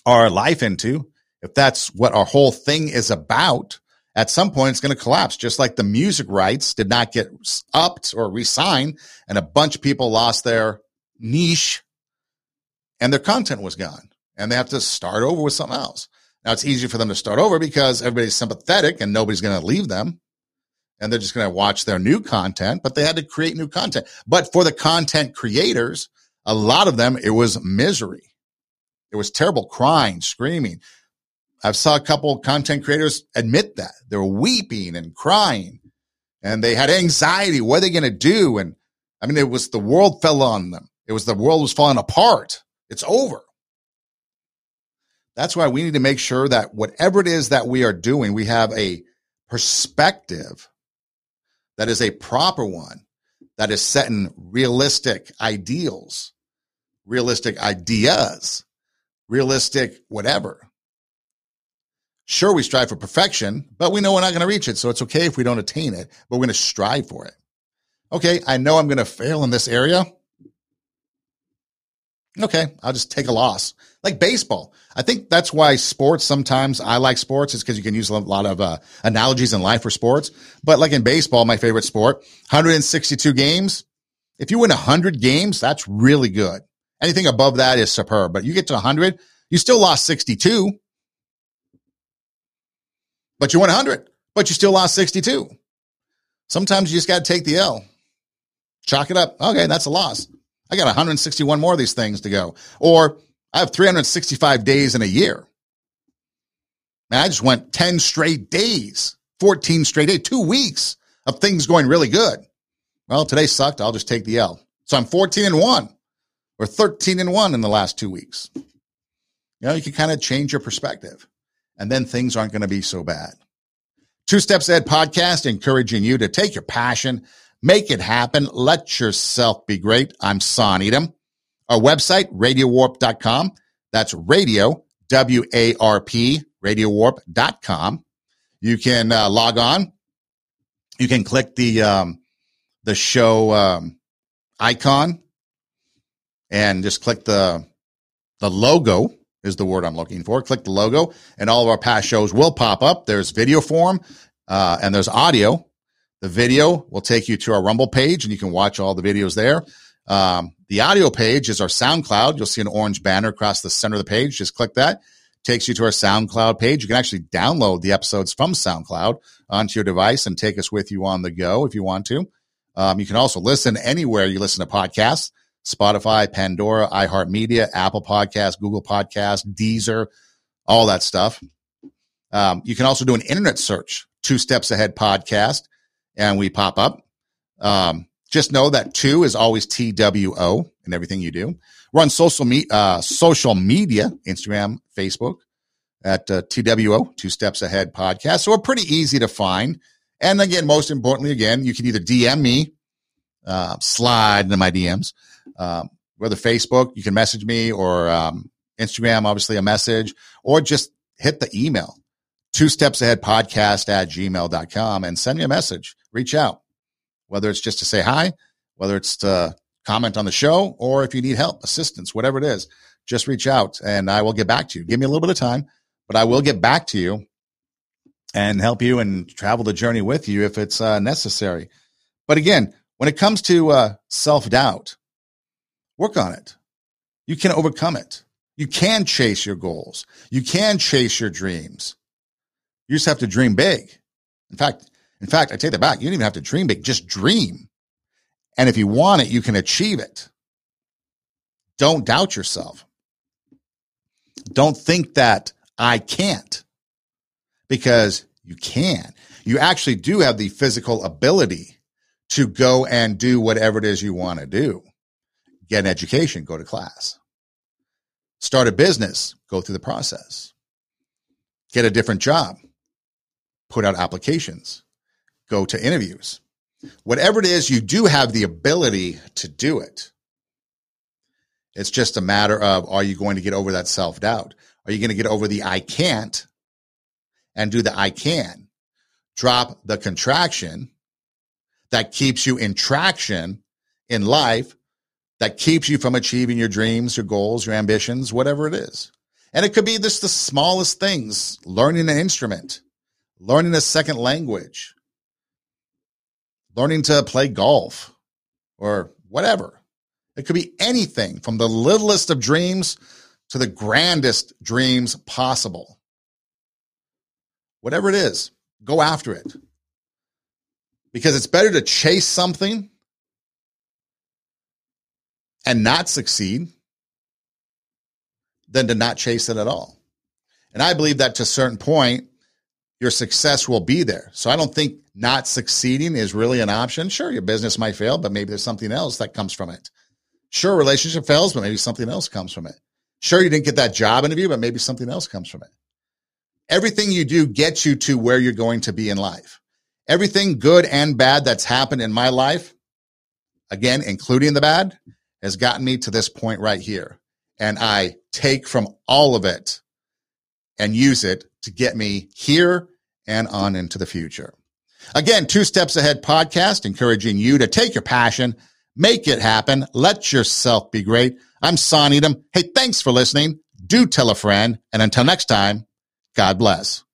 our life into, if that's what our whole thing is about, at some point, it's going to collapse, just like the music rights did not get upped or re-signed, and a bunch of people lost their niche, and their content was gone, and they have to start over with something else. Now, it's easier for them to start over because everybody's sympathetic, and nobody's going to leave them, and they're just going to watch their new content, but they had to create new content. But for the content creators, a lot of them, it was misery. It was terrible crying, screaming. I've saw a couple of content creators admit that they were weeping and crying and they had anxiety. What are they going to do? And I mean, it was the world fell on them. It was the world was falling apart. It's over. That's why we need to make sure that whatever it is that we are doing, we have a perspective that is a proper one that is setting realistic ideals, realistic ideas, realistic whatever. Sure, we strive for perfection, but we know we're not going to reach it, so it's okay if we don't attain it, but we're going to strive for it. Okay, I know I'm going to fail in this area. Okay, I'll just take a loss. Like baseball. I think that's why sports, sometimes I like sports, is because you can use a lot of uh, analogies in life for sports. But like in baseball, my favorite sport, one hundred sixty-two games. If you win one hundred games, that's really good. Anything above that is superb, but you get to one hundred, you still lost sixty-two. But you won one hundred, but you still lost sixty-two. Sometimes you just got to take the L. Chalk it up. Okay, that's a loss. I got one hundred sixty-one more of these things to go. Or I have three hundred sixty-five days in a year. And I just went ten straight days, fourteen straight days, two weeks of things going really good. Well, today sucked. I'll just take the L. So I'm fourteen and one or thirteen and one in the last two weeks. You know, you can kind of change your perspective, and then things aren't going to be so bad. Two Steps Ahead podcast, encouraging you to take your passion, make it happen, let yourself be great. I'm Sonny Edem. Our website, radio warp dot com. That's radio, W A R P, radio warp dot com. You can uh, log on. You can click the um, the show um, icon and just click the the logo is the word I'm looking for. Click the logo, and all of our past shows will pop up. There's video form, uh, and there's audio. The video will take you to our Rumble page, and you can watch all the videos there. Um, the audio page is our SoundCloud. You'll see an orange banner across the center of the page. Just click that. Takes you to our SoundCloud page. You can actually download the episodes from SoundCloud onto your device and take us with you on the go if you want to. Um, you can also listen anywhere you listen to podcasts. Spotify, Pandora, iHeartMedia, Apple Podcasts, Google Podcasts, Deezer, all that stuff. Um, you can also do an internet search, Two Steps Ahead Podcast, and we pop up. Um, just know that two is always T W O in everything you do. We're on social, me- uh, social media, Instagram, Facebook, at uh, T W O, Two Steps Ahead Podcast. So we're pretty easy to find. And again, most importantly, again, you can either D M me, uh, slide into my D Ms, Um, whether Facebook, you can message me, or um, Instagram, obviously a message, or just hit the email, two steps ahead podcast at gmail dot com, and send me a message, reach out, whether it's just to say hi, whether it's to comment on the show, or if you need help, assistance, whatever it is, just reach out and I will get back to you. Give me a little bit of time, but I will get back to you and help you and travel the journey with you if it's uh, necessary. But again, when it comes to uh, self-doubt, work on it. You can overcome it. You can chase your goals. You can chase your dreams. You just have to dream big. In fact, in fact, I take that back. You don't even have to dream big. Just dream. And if you want it, you can achieve it. Don't doubt yourself. Don't think that I can't, because you can. You actually do have the physical ability to go and do whatever it is you want to do. Get an education, go to class. Start a business, go through the process. Get a different job, put out applications, go to interviews. Whatever it is, you do have the ability to do it. It's just a matter of, are you going to get over that self-doubt? Are you going to get over the I can't and do the I can? Drop the contraction that keeps you in traction in life, that keeps you from achieving your dreams, your goals, your ambitions, whatever it is. And it could be just the smallest things, learning an instrument, learning a second language, learning to play golf, or whatever. It could be anything from the littlest of dreams to the grandest dreams possible. Whatever it is, go after it. Because it's better to chase something and not succeed than to not chase it at all. And I believe that to a certain point, your success will be there. So I don't think not succeeding is really an option. Sure, your business might fail, but maybe there's something else that comes from it. Sure, relationship fails, but maybe something else comes from it. Sure, you didn't get that job interview, but maybe something else comes from it. Everything you do gets you to where you're going to be in life. Everything good and bad that's happened in my life, again, including the bad, has gotten me to this point right here. And I take from all of it and use it to get me here and on into the future. Again, Two Steps Ahead podcast, encouraging you to take your passion, make it happen, let yourself be great. I'm Sonny Edem. Hey, thanks for listening. Do tell a friend. And until next time, God bless.